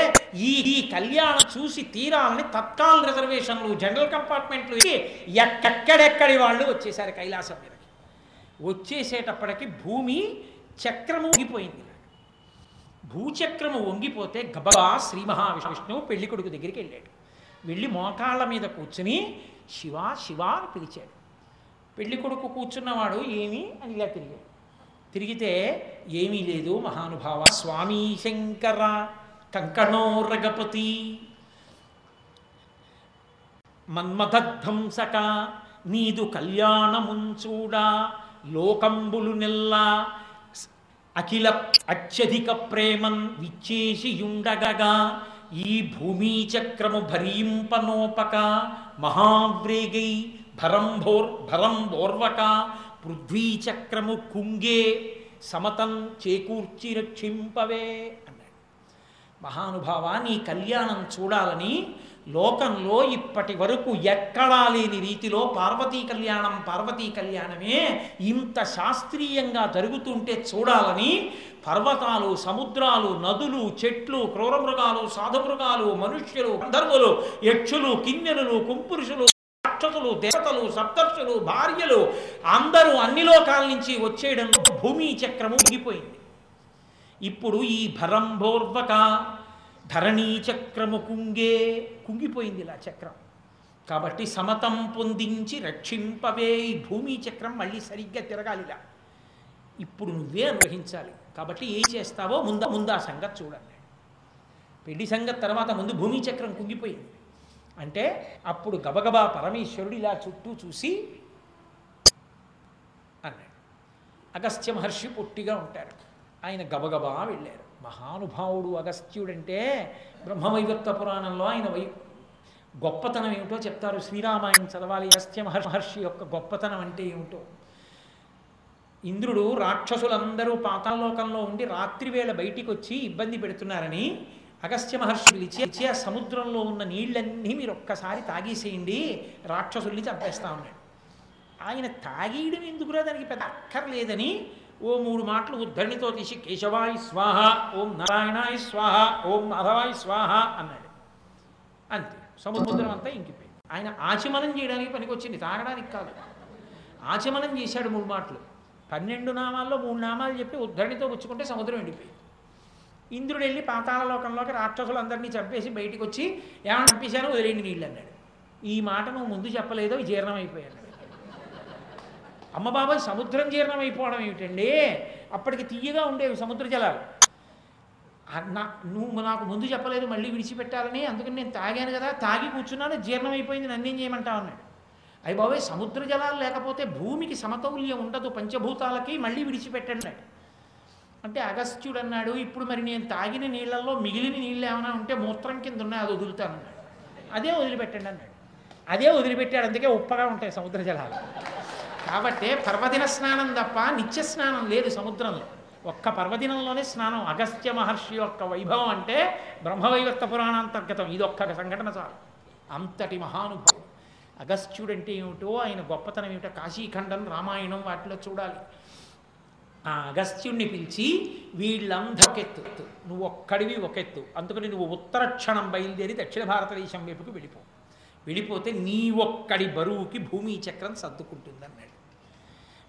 ఈ కళ్యాణం చూసి తీరాలని తత్కాల రిజర్వేషన్లు, జనరల్ కంపార్ట్మెంట్లు ఎక్కడెక్కడి వాళ్ళు వచ్చేసారు. కైలాసం మీదకి వచ్చేసేటప్పటికి భూమి చక్రము వంగిపోయింది. భూచక్రము వంగిపోతే గబగబా శ్రీ మహావిష్ణువు పెళ్లి కొడుకు దగ్గరికి వెళ్ళాడు. వెళ్ళి మోకాళ్ళ మీద కూర్చుని శివా శివా అని పిలిచాడు. పెళ్లి కొడుకు కూర్చున్నవాడు ఏమి అని ఇలా తిరిగాడు. తిరిగితే ఏమీ లేదు మహానుభావ, స్వామి శంకర కంకణో రగపతి మన్మథధ్వంసక నీదు కళ్యాణముంచూడా లోకంబులు నెల్లా అఖిల అత్యధిక ప్రేమం విచ్చేసి యుండగగా ఈ భూమి చక్రము భరీంపనోపక మహావ్రేగై భరంభోర్వక పృథ్వీ చక్రము కుంగే సమతం చేకూర్చి రక్షింపవే అన్నాడు. మహానుభావ, నీ కళ్యాణం చూడాలని లోకంలో ఇప్పటి వరకు ఎక్కడా లేని రీతిలో పార్వతీ కళ్యాణమే ఇంత శాస్త్రీయంగా జరుగుతుంటే చూడాలని పర్వతాలు, సముద్రాలు, నదులు, చెట్లు, క్రూరమృగాలు, సాధుమృగాలు, మనుష్యులు, గంధర్వులు, యక్షులు, కిన్నెరులు, కుంపురుషులు, రాక్షసులు, దేవతలు, సప్తర్షులు, భార్యలు అందరూ అన్ని లోకాల నుంచి వచ్చేయడంలో భూమి చక్రము ముగిపోయింది. ఇప్పుడు ఈ భరంభోర్వక ధరణీ చక్రము కుంగే కుంగిపోయింది ఇలా చక్రం. కాబట్టి సమతం పొందించి రక్షింపవే. ఈ భూమి చక్రం మళ్ళీ సరిగ్గా తిరగాలి ఇలా. ఇప్పుడు నువ్వే అనుగ్రహించాలి. కాబట్టి ఏం చేస్తావో ముందు ఆ సంగతి చూడండి. పెళ్లి సంగతి తర్వాత ముందు భూమి చక్రం కుంగిపోయింది అంటే అప్పుడు గబగబా పరమేశ్వరుడు ఇలా చుట్టూ చూసి అన్నాడు. అగస్త్య మహర్షి పొట్టిగా ఉంటారు, ఆయన గబగబా వెళ్ళారు. మహానుభావుడు అగస్త్యుడంటే బ్రహ్మవైవర్త పురాణంలో ఆయన గొప్పతనం ఏమిటో చెప్తారు. శ్రీరామాయణం చదవాలి. అగస్త్య మహర్షి యొక్క గొప్పతనం అంటే ఏమిటో. ఇంద్రుడు రాక్షసులందరూ పాతాళలోకంలో ఉండి రాత్రివేళ బయటికి వచ్చి ఇబ్బంది పెడుతున్నారని అగస్త్య మహర్షి పిలిచి, ఆ సముద్రంలో ఉన్న నీళ్ళన్నీ మీరు ఒక్కసారి తాగేసేయండి, రాక్షసుల్ని చంపేస్తా ఉన్నాడు. ఆయన తాగేయడం ఎందుకురా, దానికి పెద్ద అక్కర్లేదని ఓ మూడు మాటలు ఉద్ధరణితో తీసి కేశవాయ స్వాహ, ఓం నారాయణాయ స్వాహ, ఓం మాధవాయ స్వాహ అన్నాడు. అంతే, సముద్రం అంతా ఇంకిపోయింది. ఆయన ఆచమనం చేయడానికి పనికొచ్చింది, తాగడానికి కాదు. ఆచమనం చేశాడు మూడు మాటలు. 12 నామాల్లో 3 నామాలు చెప్పి ఉద్ధరణితో పుచ్చుకుంటే సముద్రం ఎండిపోయింది. ఇంద్రుడు వెళ్ళి పాతాళలోకంలోకి రాక్షసులందరినీ చంపేసి బయటికి వచ్చి ఏమైనా చంపేశాను, వదిలేండి నీళ్ళు అన్నాడు. ఈ మాట నువ్వు ముందు చెప్పలేదో జీర్ణమైపోయాను. అమ్మ బాబాయ్, సముద్రం జీర్ణమైపోవడం ఏమిటండి, అప్పటికి తీయగా ఉండేవి సముద్ర జలాలు, నువ్వు నాకు ముందు చెప్పలేదు మళ్ళీ విడిచిపెట్టాలని, అందుకని నేను తాగాను కదా, తాగి కూర్చున్నాను, జీర్ణమైపోయింది, నన్నేం చేయమంటావు అన్నాడు. అయ్యి బాబాయ్, సముద్ర జలాలు లేకపోతే భూమికి సమతౌల్యం ఉండదు, పంచభూతాలకి, మళ్ళీ విడిచిపెట్టండి అంటే అగస్త్యుడు అన్నాడు, ఇప్పుడు మరి నేను తాగిన నీళ్ళల్లో మిగిలిన నీళ్ళు ఏమైనా ఉంటే మూత్రం కింద ఉన్నాయి, అది వదులుతానన్నాడు. అదే వదిలిపెట్టండి అన్నాడు. అదే వదిలిపెట్టాడు. అందుకే ఉప్పగా ఉంటాయి సముద్ర జలాలు. కాబట్టి పర్వదిన స్నానం తప్ప నిత్య స్నానం లేదు సముద్రంలో. ఒక్క పర్వదినంలోనే స్నానం. అగస్త్య మహర్షి యొక్క వైభవం అంటే బ్రహ్మవైవర్త పురాణాంతర్గతం. ఇది ఒక్క సంఘటన చాలు. అంతటి మహానుభావుడు అగస్త్యుడు అంటే ఏమిటో, ఆయన గొప్పతనం ఏమిటో కాశీఖండం, రామాయణం వాటిలో చూడాలి. ఆ అగస్త్యుడిని పిలిచి వీళ్ళందరికెత్తు, నువ్వు ఒక్కడివి ఒకెత్తు, అందుకని నువ్వు ఉత్తర క్షణం బయలుదేరి దక్షిణ భారతదేశం వైపుకి వెళ్ళిపో, వెళ్ళిపోతే నీ ఒక్కడి బరువుకి భూమి చక్రం సర్దుకుంటుందన్నాడు.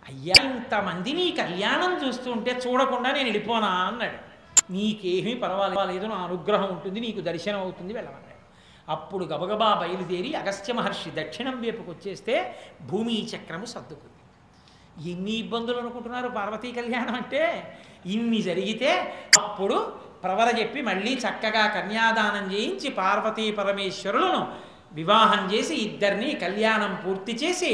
అయ్యా, ఇంతమంది నీ కళ్యాణం చూస్తుంటే చూడకుండా నేను వెళ్ళిపోనా అన్నాడు. నీకేమీ పర్వాలేదు, నా అనుగ్రహం ఉంటుంది, నీకు దర్శనం అవుతుంది, వెళ్ళమన్నాడు. అప్పుడు గబగబా బయలుదేరి అగస్త్య మహర్షి దక్షిణం వైపుకి వచ్చేస్తే భూమి చక్రము సర్దుకుంది. ఎన్ని ఇబ్బందులు అనుకుంటున్నారు పార్వతీ కళ్యాణం అంటే. ఇన్ని జరిగితే అప్పుడు ప్రవర చెప్పి మళ్ళీ చక్కగా కన్యాదానం చేయించి పార్వతీ పరమేశ్వరులను వివాహం చేసి ఇద్దరినీ కళ్యాణం పూర్తి చేసి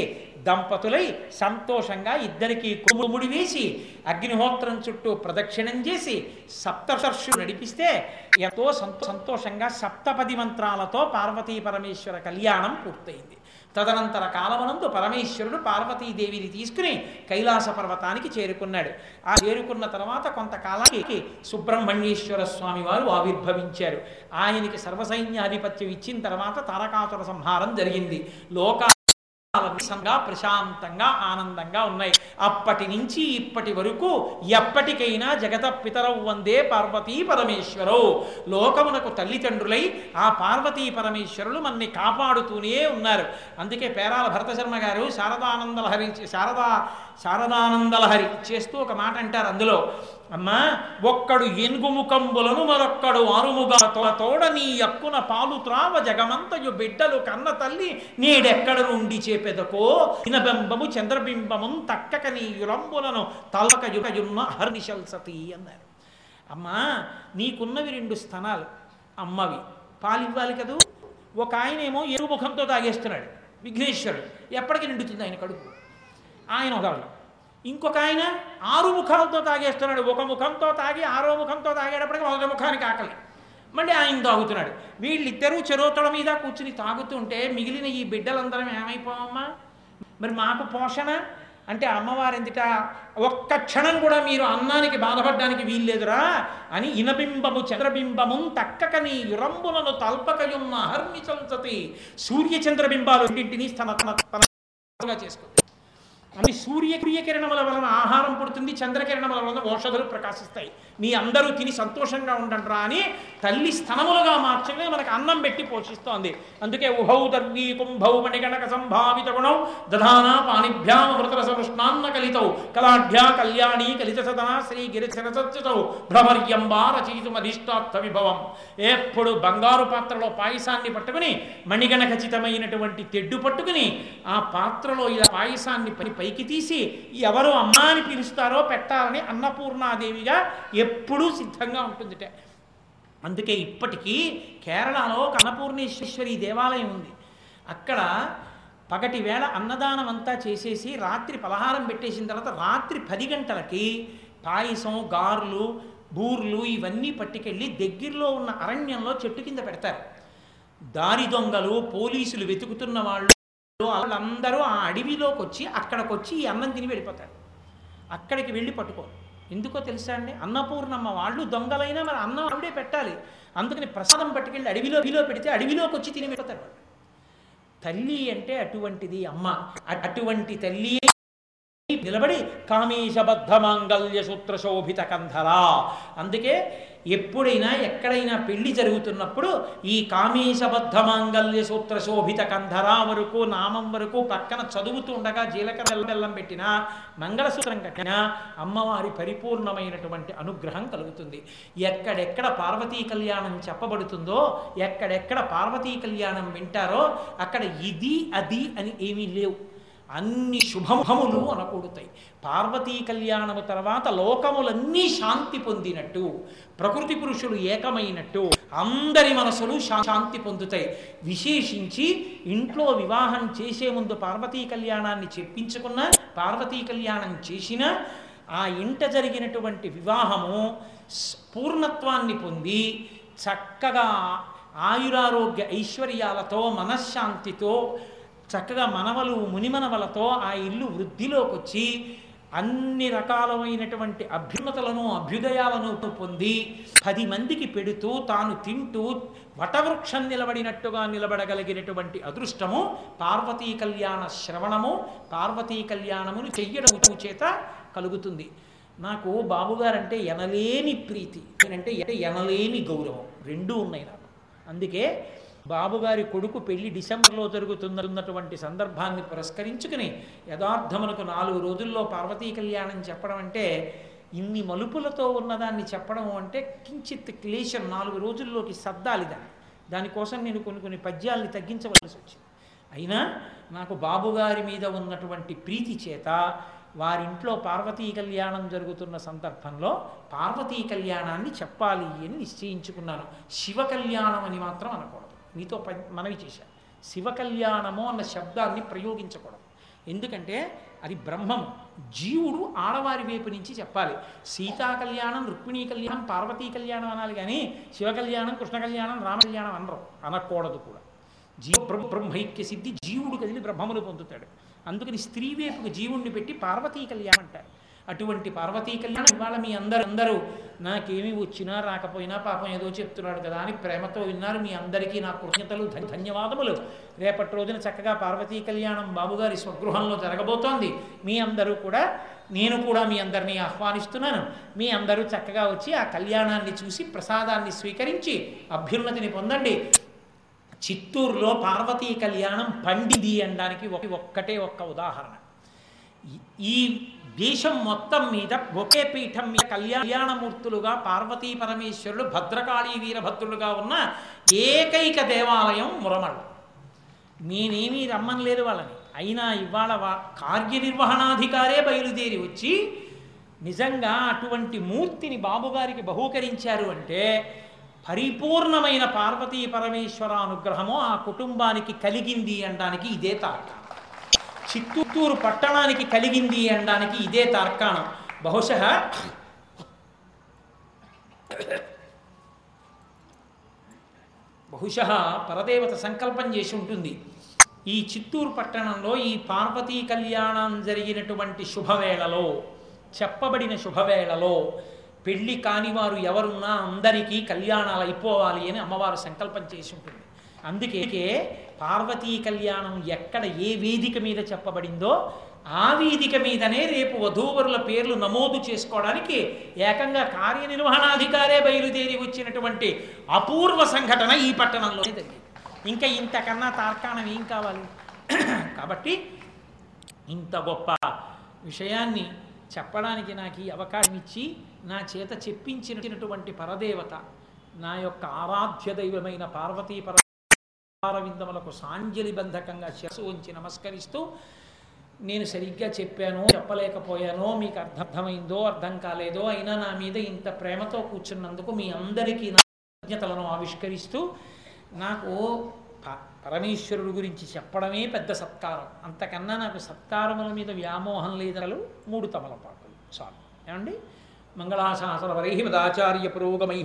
దంపతులై సంతోషంగా ఇద్దరికీ కుముడి వేసి అగ్నిహోత్రం చుట్టూ ప్రదక్షిణం చేసి సప్తర్షులు నడిపిస్తే ఎంతో సంతోషంగా 70 మంత్రాలతో పార్వతీ పరమేశ్వర కళ్యాణం పూర్తయింది. తదనంతర కాలమునందు పరమేశ్వరుడు పార్వతీదేవిని తీసుకుని కైలాస పర్వతానికి చేరుకున్నాడు. ఆ చేరుకున్న తర్వాత కొంతకాలానికి సుబ్రహ్మణ్యేశ్వర స్వామి వారు ఆవిర్భవించారు. ఆయనకి సర్వసైన్యాధిపత్యం ఇచ్చిన తర్వాత తారకాసుర సంహారం జరిగింది. లోకాలంగా ప్రశాంతంగా ఆనందంగా ఉన్నాయి. అప్పటి నుంచి ఇప్పటి వరకు ఎప్పటికైనా జగత పితరౌ వందే పార్వతీ పరమేశ్వరౌ, లోకమునకు తల్లిదండ్రులై ఆ పార్వతీ పరమేశ్వరులు మనని కాపాడుతూనే ఉన్నారు. అందుకే పేరాల భరతశర్మ గారు శారదానందలహరి చేస్తూ ఒక మాట అంటారు. అందులో అమ్మా, ఒక్కడు ఎనుగుముఖంబులను మరొక్కడు ఆరుముగా తోడ నీ యక్కున పాలు త్రావ జగమంతయు బిడ్డలు కన్న తల్లి నేడెక్కడ నుండి చేపెదకో దినబింబము చంద్రబింబము తక్కక నీ యులంబులను తలక యుగయున్న హర్నిశల్సతి అన్నారు. అమ్మా, నీకున్నవి 2 స్థానాలు, అమ్మవి పాలివ్వాలి కదూ. ఒక ఆయనేమో ఎరుగుముఖంతో తాగేస్తున్నాడు, విఘ్నేశ్వరుడు, ఎప్పటికీ నిండుతుంది ఆయన కడుపు, ఆయన ఒకళ్ళు. ఇంకొక ఆయన 6 ముఖాలతో తాగేస్తున్నాడు, ఒక ముఖంతో తాగి 6వ ముఖంతో తాగేటప్పటికి 1వ ముఖానికి ఆకలి, మళ్ళీ ఆయన తాగుతున్నాడు. వీళ్ళిద్దరూ చెరోతల మీద కూర్చుని తాగుతుంటే మిగిలిన ఈ బిడ్డలందరం ఏమైపోవమ్మా, మరి మాకు పోషణ అంటే అమ్మవారి ఎందుట ఒక్క క్షణం కూడా మీరు అన్నానికి బాధపడడానికి వీల్లేదురా అని ఇనబింబము చంద్రబింబము తక్కక నీ యురంబులను తల్పకయున్న హర్మిచంసతి సూర్యచంద్రబింబాలు రెండింటినీ తన తన చేసుకుంది. అన్ని సూర్యకిరణముల వలన ఆహారం పుడుతుంది, చంద్రకిరణముల వలన ఔషధులు ప్రకాశిస్తాయి, మీ అందరూ తిని సంతోషంగా ఉండండిరా అని తల్లి స్థనములుగా మార్చగా మనకు అన్నం పెట్టి పోషిస్తోంది. అందుకే ఉహౌ దర్వీ కుంభౌ మణిగణక సంభావిత గుణౌ దధానా పాణిభ్యామృతరసృష్ణాన్న కలితౌ కళాఢ్యా కళ్యాణీ కలిత సదనా శ్రీ గిరిశరసౌ భ్రమర్యంబా రచయితుమధిష్టార్థ విభవం. ఎప్పుడు బంగారు పాత్రలో పాయసాన్ని పట్టుకుని మణిగణఖచితమైనటువంటి తెడ్డు పట్టుకుని ఆ పాత్రలో ఇలా పాయసాన్ని పైకి తీసి ఎవరు అమ్మా అని పిలుస్తారో పెట్టాలని అన్నపూర్ణాదేవిగా ఎప్పుడూ సిద్ధంగా ఉంటుందిట. అందుకే ఇప్పటికీ కేరళలో ఒక అన్నపూర్ణేశ్వరి దేవాలయం ఉంది. అక్కడ పగటి వేళ అన్నదానం అంతా చేసేసి రాత్రి పలహారం పెట్టేసిన తర్వాత రాత్రి 10 గంటలకి పాయసం, గారెలు, బూర్లు ఇవన్నీ పట్టుకెళ్ళి దగ్గరలో ఉన్న అరణ్యంలో చెట్టు కింద పెడతారు. దారి దొంగలు, పోలీసులు వెతుకుతున్న వాళ్ళు వాళ్ళందరూ ఆ అడవిలోకి వచ్చి అక్కడికి వచ్చి ఈ అన్నం తిని వెళ్ళిపోతారు. అక్కడికి వెళ్ళి పట్టుకోరు. ఎందుకో తెలుసా అండి, అన్నపూర్ణమ్మ వాళ్ళు దొంగలైనా మరి అన్నం ఆవిడే పెట్టాలి, అందుకని ప్రసాదం పట్టుకెళ్ళి అడవిలో పెడితే అడవిలోకి వచ్చి తిని వెళ్ళిపోతారు. తల్లి అంటే అటువంటిది అమ్మ. అటువంటి తల్లి నిలబడి కామేశబద్ధ మాంగళ్య సూత్ర శోభిత కంధలా. అందుకే ఎప్పుడైనా ఎక్కడైనా పెళ్లి జరుగుతున్నప్పుడు ఈ కామేశబద్ధ మాంగళ్య సూత్ర శోభిత కంధరా వరకు, నామం వరకు పక్కన చదువుతూ ఉండగా జీలకర్ర బెల్లం పెట్టినా, మంగళసూత్రం కట్టినా అమ్మవారి పరిపూర్ణమైనటువంటి అనుగ్రహం కలుగుతుంది. ఎక్కడెక్కడ పార్వతీ కళ్యాణం చెప్పబడుతుందో, ఎక్కడెక్కడ పార్వతీ కళ్యాణం వింటారో అక్కడ ఇది అది అని ఏమీ లేవు, అన్ని శుభములు అనకూడతాయి. పార్వతీ కళ్యాణము తర్వాత లోకములన్నీ శాంతి పొందినట్టు, ప్రకృతి పురుషులు ఏకమైనట్టు అందరి మనసులు శాంతి పొందుతాయి. విశేషించి ఇంట్లో వివాహం చేసే ముందు పార్వతీ కళ్యాణాన్ని చెప్పించుకున్నా, పార్వతీ కళ్యాణం చేసినా ఆ ఇంట జరిగినటువంటి వివాహము పూర్ణత్వాన్ని పొంది చక్కగా ఆయురారోగ్య ఐశ్వర్యాలతో మనశ్శాంతితో చక్కగా మనవలు మునిమనవలతో ఆ ఇల్లు వృద్ధిలోకి వచ్చి అన్ని రకాలైనటువంటి అభ్యున్నతలను అభ్యుదయాలను పొంది 10 మందికి పెడుతూ తాను తింటూ వటవృక్షం నిలబడినట్టుగా నిలబడగలిగినటువంటి అదృష్టము పార్వతీ కళ్యాణ శ్రవణము, పార్వతీ కళ్యాణమును చెయ్యడం చేత కలుగుతుంది. నాకు బాబుగారంటే ఎనలేని ప్రీతి, నేనంటే ఎనలేని గౌరవం, రెండూ ఉన్నాయి నాకు. అందుకే బాబుగారి కొడుకు పెళ్లి డిసెంబర్లో జరుగుతున్నటువంటి సందర్భాన్ని పురస్కరించుకుని యథార్థమునకు 4 రోజుల్లో పార్వతీ కళ్యాణం చెప్పడం అంటే, ఇన్ని మలుపులతో ఉన్నదాన్ని చెప్పడం అంటే కించిత్ క్లేశం. 4 రోజుల్లోకి సర్దాలి దాన్ని, దానికోసం నేను కొన్ని పద్యాల్ని తగ్గించవలసి వచ్చింది. అయినా నాకు బాబుగారి మీద ఉన్నటువంటి ప్రీతి చేత వారింట్లో పార్వతీ కళ్యాణం జరుగుతున్న సందర్భంలో పార్వతీ కళ్యాణాన్ని చెప్పాలి అని నిశ్చయించుకున్నాను. శివ కళ్యాణం అని మాత్రం అనకూడదు. మీతో మనవి చేశాను, శివ కళ్యాణము అన్న శబ్దాన్ని ప్రయోగించకూడదు. ఎందుకంటే అది బ్రహ్మం, జీవుడు ఆడవారి వైపు నుంచి చెప్పాలి. సీతా కళ్యాణం, రుక్మిణీ కళ్యాణం, పార్వతీ కళ్యాణం అనాలి కానీ శివ కళ్యాణం, కృష్ణ కళ్యాణం, రామ కళ్యాణం అనకూడదు కూడా. బ్రహ్మైక్య సిద్ధి, జీవుడు కదిలి బ్రహ్మమును పొందుతాడు. అందుకని స్త్రీ వైపుకు జీవుణ్ణి పెట్టి పార్వతీ కళ్యాణం అంటారు. అటువంటి పార్వతీ కళ్యాణం ఇవాళ మీ అందరూ నాకేమి వచ్చినా రాకపోయినా పాపం ఏదో చెప్తున్నాడు కదా అని ప్రేమతో విన్నారు. మీ అందరికీ నా కృతజ్ఞతలు, ధన్యవాదములు. రేపటి రోజున చక్కగా పార్వతీ కళ్యాణం బాబుగారి స్వగృహంలో జరగబోతోంది. మీ అందరూ కూడా, నేను కూడా మీ అందరినీ ఆహ్వానిస్తున్నాను. మీ అందరూ చక్కగా వచ్చి ఆ కళ్యాణాన్ని చూసి ప్రసాదాన్ని స్వీకరించి అభ్యున్నతిని పొందండి. చిత్తూరులో పార్వతీ కళ్యాణం పండిది అనడానికి ఒక్కటే ఉదాహరణ. ఈ దేశం మొత్తం మీద ఒకే పీఠం మీద కళ్యాణమూర్తులుగా పార్వతీ పరమేశ్వరుడు, భద్రకాళీ వీరభద్రులుగా ఉన్న ఏకైక దేవాలయం మురమళ్ళ. నేనేమీ రమ్మని లేదు వాళ్ళని, అయినా ఇవాళ కార్యనిర్వహణాధికారే బయలుదేరి వచ్చి నిజంగా అటువంటి మూర్తిని బాబుగారికి బహూకరించారు అంటే పరిపూర్ణమైన పార్వతీ పరమేశ్వర అనుగ్రహము ఆ కుటుంబానికి కలిగింది అనడానికి ఇదే తార్కాణం. చిత్తూరు పట్టణానికి కలిగింది అనడానికి ఇదే తార్కాణం. బహుశా పరదేవత సంకల్పం చేసి ఉంటుంది, ఈ చిత్తూరు పట్టణంలో ఈ పార్వతీ కళ్యాణం జరిగినటువంటి శుభవేళలో, చెప్పబడిన శుభవేళలో పెళ్ళి కానివారు ఎవరున్నా అందరికీ కళ్యాణాలు అయిపోవాలి అని అమ్మవారు సంకల్పం చేసి ఉంటుంది. అందుకే పార్వతీ కళ్యాణం ఎక్కడ ఏ వేదిక మీద చెప్పబడిందో ఆ వేదిక మీదనే రేపు వధూవరుల పేర్లు నమోదు చేసుకోవడానికి ఏకంగా కార్యనిర్వహణాధికారే బయలుదేరి వచ్చినటువంటి అపూర్వ సంఘటన ఈ పట్టణంలో జరిగింది. ఇంకా ఇంతకన్నా తార్కాణం ఏం కావాలి? కాబట్టి ఇంత గొప్ప విషయాన్ని చెప్పడానికి నాకు ఈ అవకాశం ఇచ్చి నా చేత చెప్పించినటువంటి పరదేవత, నా యొక్క ఆరాధ్య దైవమైన పార్వతీ పరవిందములకు సాంజలి బంధకంగా శిరసు ఉంచి నమస్కరిస్తూ, నేను సరిగ్గా చెప్పానో చెప్పలేకపోయానో, మీకు అర్థమైందో అర్థం కాలేదో, అయినా నా మీద ఇంత ప్రేమతో కూర్చున్నందుకు మీ అందరికీ నా కృతజ్ఞతలను ఆవిష్కరిస్తూ, నాకు పరమేశ్వరుడు గురించి చెప్పడమే పెద్ద సత్కారం, అంతకన్నా నాకు సత్కారముల మీద వ్యామోహం లేదలు. 3 తమలపాకులు చాలు ఏమండి. మంగళాశాసన వరై మదాచార్య పురోగమై